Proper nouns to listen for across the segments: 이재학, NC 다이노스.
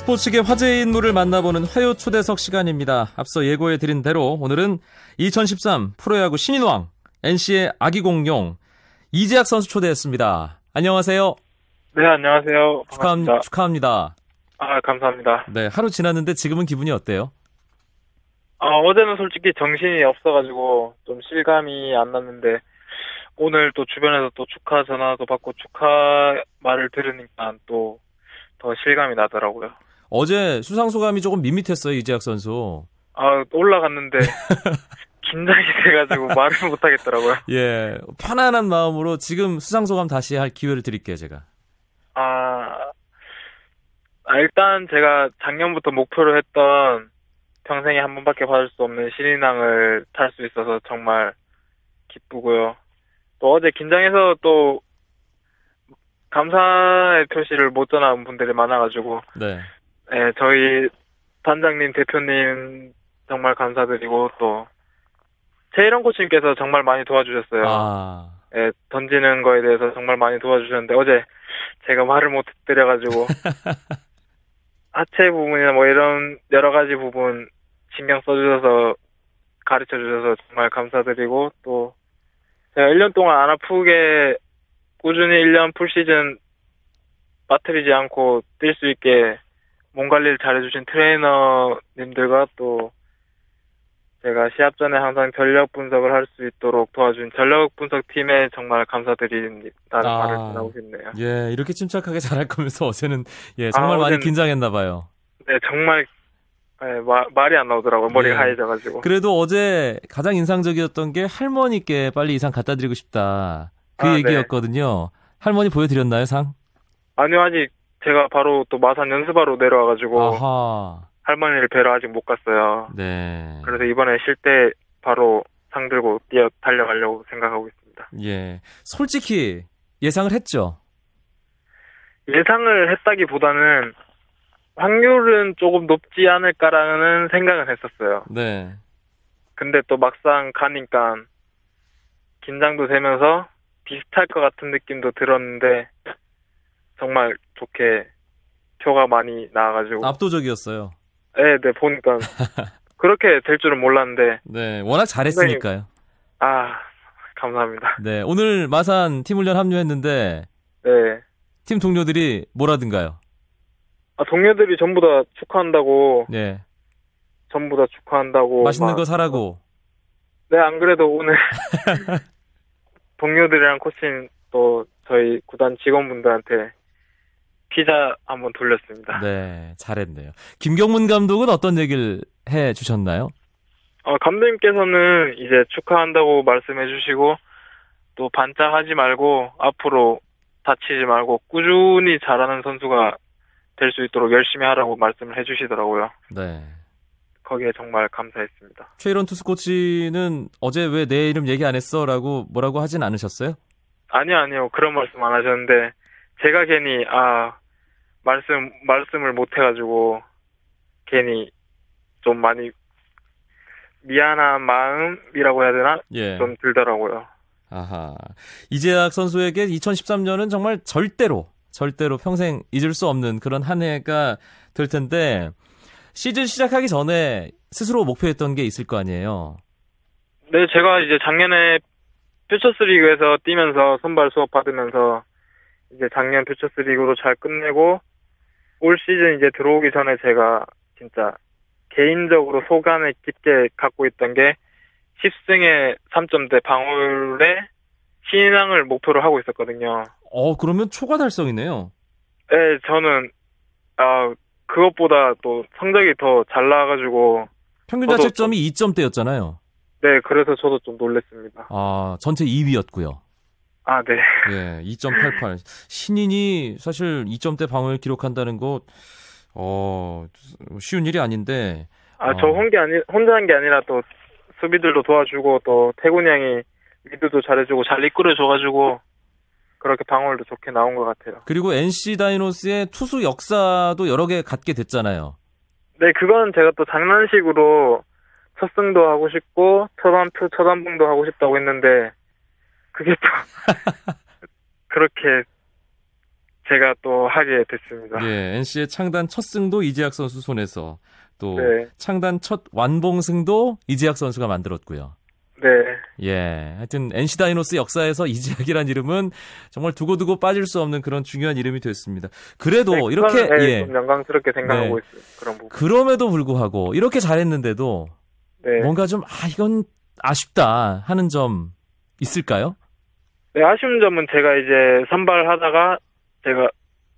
스포츠계 화제의 인물을 만나보는 화요 초대석 시간입니다. 앞서 예고해드린 대로 오늘은 2013 프로야구 신인왕 NC의 아기 공룡 이재학 선수 초대했습니다. 안녕하세요. 네, 안녕하세요. 반갑습니다. 축하합니다. 아, 감사합니다. 네, 하루 지났는데 지금은 기분이 어때요? 어제는 솔직히 정신이 없어가지고 좀 실감이 안 났는데 오늘 또 주변에서 또 축하 전화도 받고 축하 말을 들으니까 또 더 실감이 나더라고요. 어제 수상 소감이 조금 밋밋했어요, 이재학 선수. 아, 올라갔는데 긴장이 돼가지고 말을 못하겠더라고요. 예, 편안한 마음으로 지금 수상 소감 다시 할 기회를 드릴게요, 제가. 일단 제가 작년부터 목표로 했던 평생에 한 번밖에 받을 수 없는 신인왕을 탈 수 있어서 정말 기쁘고요. 또 어제 긴장해서 또 감사의 표시를 못 전한 분들이 많아가지고 네, 저희 단장님, 대표님 정말 감사드리고 또 최일원 코치님께서 정말 많이 도와주셨어요. 네, 던지는 거에 대해서 정말 많이 도와주셨는데 어제 제가 말을 못 드려가지고 하체 부분이나 뭐 이런 여러 가지 부분 신경 써주셔서 가르쳐주셔서 정말 감사드리고 또 제가 1년 동안 안 아프게 꾸준히 1년 풀시즌 빠뜨리지 않고 뛸 수 있게 몸 관리를 잘해주신 트레이너님들과 또 제가 시합 전에 항상 전력 분석을 할 수 있도록 도와준 전력 분석팀에 정말 감사드린다는 말을 전하고 싶네요. 예, 이렇게 침착하게 잘할 거면서 어제는 정말 많이 긴장했나 봐요. 네, 정말 말이 안 나오더라고요. 머리가 하얘져가지고. 그래도 어제 가장 인상적이었던 게 할머니께 빨리 이 상 갖다 드리고 싶다. 그 얘기였거든요. 네. 할머니 보여드렸나요, 상? 아니요, 아직 제가 바로 또 마산 연습하러 내려와가지고 할머니를 뵈러 아직 못 갔어요. 네. 그래서 이번에 쉴 때 바로 상 들고 달려가려고 생각하고 있습니다. 예. 솔직히 예상을 했죠? 예상을 했다기보다는 확률은 조금 높지 않을까라는 생각은 했었어요. 네. 근데 또 막상 가니까 긴장도 되면서 비슷할 것 같은 느낌도 들었는데 정말 좋게 표가 많이 나와가지고 압도적이었어요. 네, 보니까 그렇게 될 줄은 몰랐는데 네, 워낙 잘했으니까요. 감사합니다. 네, 오늘 마산 팀 훈련 합류했는데 네, 팀 동료들이 뭐라든가요? 동료들이 전부 다 축하한다고 전부 다 축하한다고 맛있는 거 사라고 네, 안 그래도 오늘 동료들이랑 코치님 또 저희 구단 직원분들한테 피자 한번 돌렸습니다. 네, 잘했네요. 김경문 감독은 어떤 얘기를 해주셨나요? 감독님께서는 이제 축하한다고 말씀해주시고 또 반짝하지 말고 앞으로 다치지 말고 꾸준히 잘하는 선수가 될 수 있도록 열심히 하라고 말씀을 해주시더라고요. 네. 거기에 정말 감사했습니다. 최일원 투수 코치는 어제 왜 내 이름 얘기 안 했어? 라고 뭐라고 하진 않으셨어요? 아니요. 그런 말씀 안 하셨는데 제가 괜히 말씀을 못 해가지고 괜히 좀 많이 미안한 마음이라고 해야 되나? 좀 들더라고요. 이재학 선수에게 2013년은 정말 절대로 평생 잊을 수 없는 그런 한 해가 될 텐데 시즌 시작하기 전에 스스로 목표했던 게 있을 거 아니에요? 네, 제가 이제 작년에 퓨처스리그에서 뛰면서 선발 수업 받으면서 이제 작년 퓨처스리그로 잘 끝내고 올 시즌 이제 들어오기 전에 제가 진짜 개인적으로 소감에 깊게 갖고 있던 게 10승에 3점대 방울에 신인왕을 목표로 하고 있었거든요. 그러면 초과 달성이네요. 네, 저는 그것보다 또 성적이 더 잘 나와가지고 평균 자책점이 2점대였잖아요. 네, 그래서 저도 좀 놀랐습니다. 전체 2위였고요. 네. 예, 2.88. 신인이 사실 2점대 방어를 기록한다는 거 쉬운 일이 아닌데. 저 혼자 한 게 아니라 또 수비들도 도와주고 또 태군이 형이 리드도 잘해주고 잘 이끌어줘가지고 그렇게 방어도 좋게 나온 것 같아요. 그리고 NC 다이노스의 투수 역사도 여러 개 갖게 됐잖아요. 네, 그건 제가 또 장난식으로 첫 승도 하고 싶고 첫 안봉도 하고 싶다고 했는데 그게 또 그렇게 제가 또 하게 됐습니다. 예, NC의 창단 첫 승도 이재학 선수 손에서 또 네. 창단 첫 완봉승도 이재학 선수가 만들었고요. 네. 예, 하여튼 NC 다이노스 역사에서 이재학이란 이름은 정말 두고두고 빠질 수 없는 그런 중요한 이름이 됐습니다. 그래도 네, 이렇게 예, 좀 영광스럽게 생각하고 네. 있어요. 그런 부분. 그럼에도 불구하고 이렇게 잘했는데도 네. 뭔가 좀 이건 아쉽다 하는 점 있을까요? 네, 아쉬운 점은 제가 이제 선발하다가 제가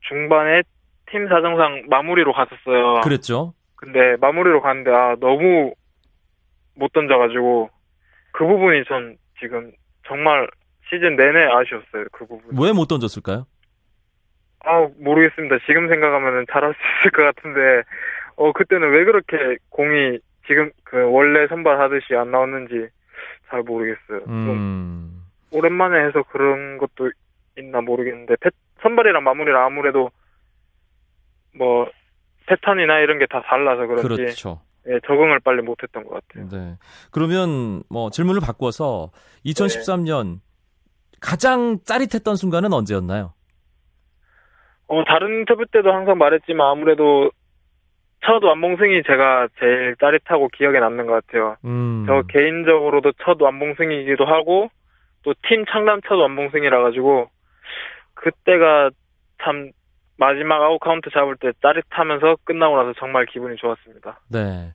중반에 팀 사정상 마무리로 갔었어요. 그랬죠. 근데 마무리로 갔는데 너무 못 던져가지고 그 부분이 전 지금 정말 시즌 내내 아쉬웠어요. 그 부분. 왜 못 던졌을까요? 모르겠습니다. 지금 생각하면 잘할 수 있을 것 같은데 그때는 왜 그렇게 공이 지금 그 원래 선발하듯이 안 나왔는지 잘 모르겠어요. 좀 오랜만에 해서 그런 것도 있나 모르겠는데 선발이랑 마무리랑 아무래도 뭐 패턴이나 이런 게 다 달라서 그런지 그렇죠. 예, 적응을 빨리 못했던 것 같아요. 네. 그러면 뭐 질문을 바꿔서 2013년 네. 가장 짜릿했던 순간은 언제였나요? 다른 인터뷰 때도 항상 말했지만 아무래도 첫 완봉승이 제가 제일 짜릿하고 기억에 남는 것 같아요. 저 개인적으로도 첫 완봉승이기도 하고 또 팀 창단 첫 완봉승이라 가지고 그때가 참 마지막 아웃카운트 잡을 때 짜릿하면서 끝나고 나서 정말 기분이 좋았습니다. 네,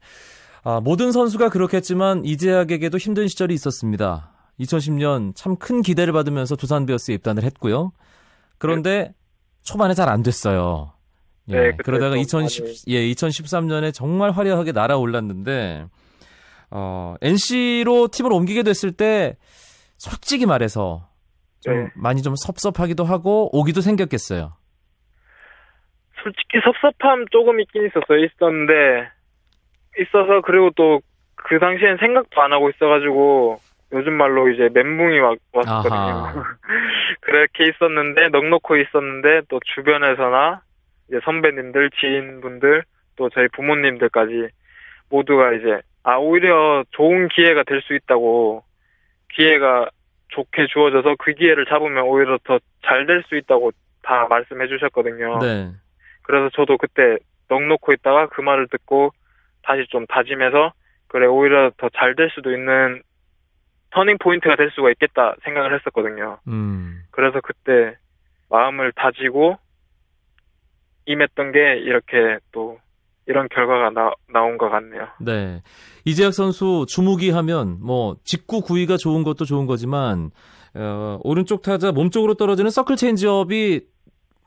모든 선수가 그렇겠지만 이재학에게도 힘든 시절이 있었습니다. 2010년 참 큰 기대를 받으면서 두산 베어스에 입단을 했고요. 그런데 네. 초반에 잘 안 됐어요. 예, 네, 그러다가 2013년에 정말 화려하게 날아올랐는데 NC로 팀을 옮기게 됐을 때 솔직히 말해서 좀 네. 많이 좀 섭섭하기도 하고 오기도 생겼겠어요. 솔직히 섭섭함 조금 있긴 있었어요. 있어서 그리고 또 그 당시엔 생각도 안 하고 있어가지고 요즘 말로 이제 멘붕이 왔거든요. 그렇게 있었는데 넉넉히 있었는데 또 주변에서나 이제 선배님들, 지인분들, 또 저희 부모님들까지 모두가 이제 오히려 좋은 기회가 될 수 있다고 기회가 좋게 주어져서 그 기회를 잡으면 오히려 더 잘 될 수 있다고 다 말씀해 주셨거든요. 네. 그래서 저도 그때 넉넉히 있다가 그 말을 듣고 다시 좀 다짐해서 그래 오히려 더 잘 될 수도 있는 터닝 포인트가 될 수가 있겠다 생각을 했었거든요. 그래서 그때 마음을 다지고 임했던 게 이렇게 또 이런 결과가 나온 것 같네요. 네, 이재학 선수 주무기 하면 직구 구위가 좋은 것도 좋은 거지만 오른쪽 타자 몸쪽으로 떨어지는 서클 체인지업이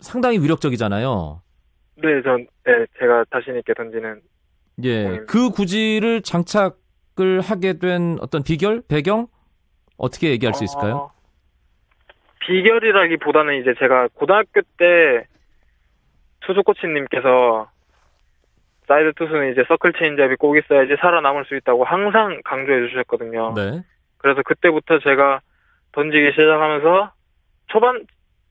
상당히 위력적이잖아요. 네, 제가 자신 있게 던지는. 예, 그 구질을 장착을 하게 된 어떤 비결, 배경 어떻게 얘기할 수 있을까요? 비결이라기보다는 이제 제가 고등학교 때 투수 코치님께서 사이드 투수는 이제 서클 체인지업이 꼭 있어야지 살아남을 수 있다고 항상 강조해 주셨거든요. 네. 그래서 그때부터 제가 던지기 시작하면서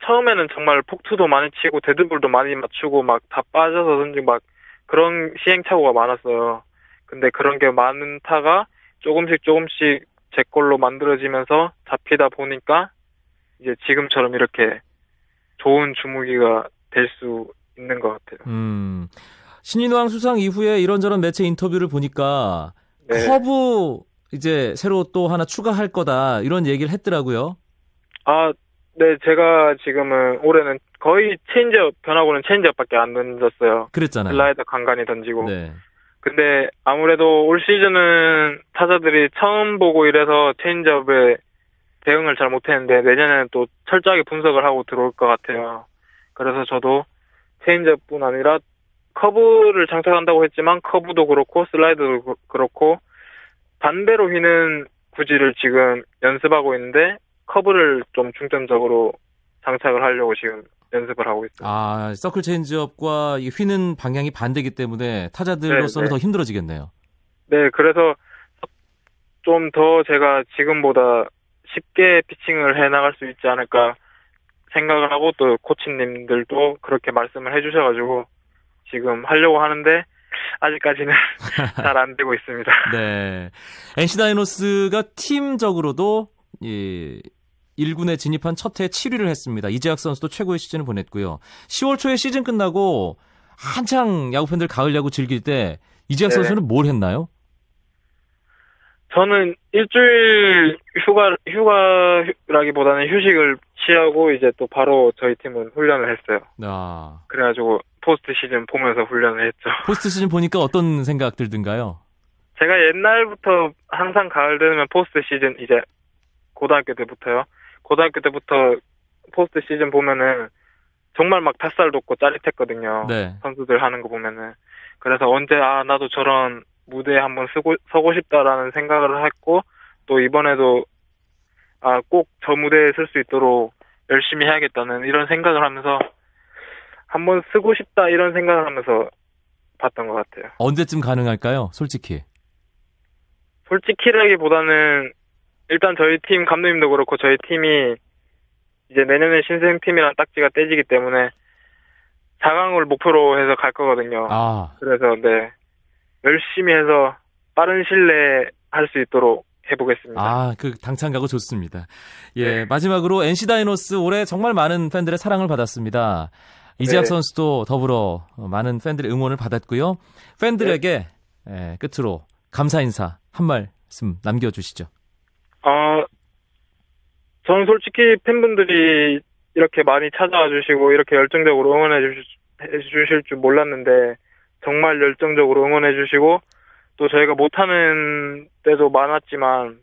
처음에는 정말 폭투도 많이 치고 데드볼도 많이 맞추고 막 다 빠져서 던지고 막 그런 시행착오가 많았어요. 근데 그런 게 많은 타가 조금씩 제 걸로 만들어지면서 잡히다 보니까 이제 지금처럼 이렇게 좋은 주무기가 될 수 있는 것 같아요. 신인왕 수상 이후에 이런저런 매체 인터뷰를 보니까 네. 커브 이제 새로 또 하나 추가할 거다 이런 얘기를 했더라고요. 네, 제가 지금은 올해는 거의 체인지업 변화고는 체인지업밖에 안 던졌어요. 그랬잖아요. 슬라이더 간간히 던지고. 네. 근데 아무래도 올 시즌은 타자들이 처음 보고 이래서 체인지업에 대응을 잘 못했는데 내년에는 또 철저하게 분석을 하고 들어올 것 같아요. 그래서 저도 체인지업뿐 아니라 커브를 장착한다고 했지만 커브도 그렇고 슬라이드도 그렇고 반대로 휘는 구질을 지금 연습하고 있는데 커브를 좀 중점적으로 장착을 하려고 지금 연습을 하고 있어요. 서클 체인지업과 휘는 방향이 반대이기 때문에 타자들로서는 네, 네. 더 힘들어지겠네요. 네, 그래서 좀 더 제가 지금보다 쉽게 피칭을 해나갈 수 있지 않을까 생각을 하고 또 코치님들도 그렇게 말씀을 해주셔가지고 지금 하려고 하는데 아직까지는 잘 안 되고 있습니다. 네, NC 다이노스가 팀적으로도 1군에 진입한 첫 해에 7위를 했습니다. 이재학 선수도 최고의 시즌을 보냈고요. 10월 초에 시즌 끝나고 한창 야구팬들 가을 야구 즐길 때 이재학 선수는 뭘 했나요? 저는 일주일 휴가라기보다는 휴식을 취하고 이제 또 바로 저희 팀은 훈련을 했어요. 아. 그래가지고 포스트 시즌 보면서 훈련을 했죠. 포스트 시즌 보니까 어떤 생각들 든가요? 제가 옛날부터 항상 가을 되면 포스트 시즌 이제 고등학교 때부터 포스트 시즌 보면은 정말 막 뱃살 돋고 짜릿했거든요. 네. 선수들 하는 거 보면은. 그래서 언제 나도 저런 무대에 한번 서고 싶다라는 생각을 했고, 또 이번에도 꼭 저 무대에 설 수 있도록 열심히 해야겠다는 이런 생각을 하면서 한번 쓰고 싶다 이런 생각을 하면서 봤던 것 같아요. 언제쯤 가능할까요? 솔직히라기보다는 일단 저희 팀 감독님도 그렇고 저희 팀이 이제 내년에 신생팀이랑 딱지가 떼지기 때문에 4강을 목표로 해서 갈 거거든요. 그래서 열심히 해서 빠른 실내에 할 수 있도록 해보겠습니다. 당찬 가고 좋습니다. 예, 네. 마지막으로 NC 다이노스 올해 정말 많은 팬들의 사랑을 받았습니다. 이재학 선수도 더불어 많은 팬들의 응원을 받았고요. 팬들에게 끝으로 감사 인사 한 말씀 남겨주시죠. 저는 솔직히 팬분들이 이렇게 많이 찾아와 주시고 이렇게 열정적으로 응원해 주실 줄 몰랐는데 정말 열정적으로 응원해 주시고 또 저희가 못하는 때도 많았지만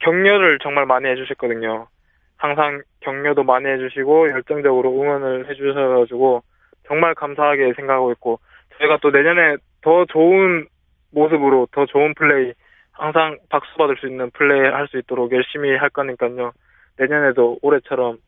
격려를 정말 많이 해주셨거든요. 항상 격려도 많이 해주시고 열정적으로 응원을 해주셔가지고 정말 감사하게 생각하고 있고 저희가 또 내년에 더 좋은 모습으로 더 좋은 플레이 항상 박수 받을 수 있는 플레이 할 수 있도록 열심히 할 거니까요. 내년에도 올해처럼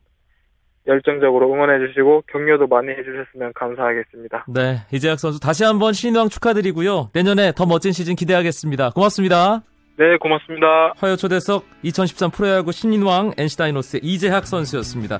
열정적으로 응원해 주시고 격려도 많이 해주셨으면 감사하겠습니다. 네, 이재학 선수 다시 한번 신인왕 축하드리고요. 내년에 더 멋진 시즌 기대하겠습니다. 고맙습니다. 네, 고맙습니다. 화요초대석 2013 프로야구 신인왕 NC 다이노스의 이재학 선수였습니다.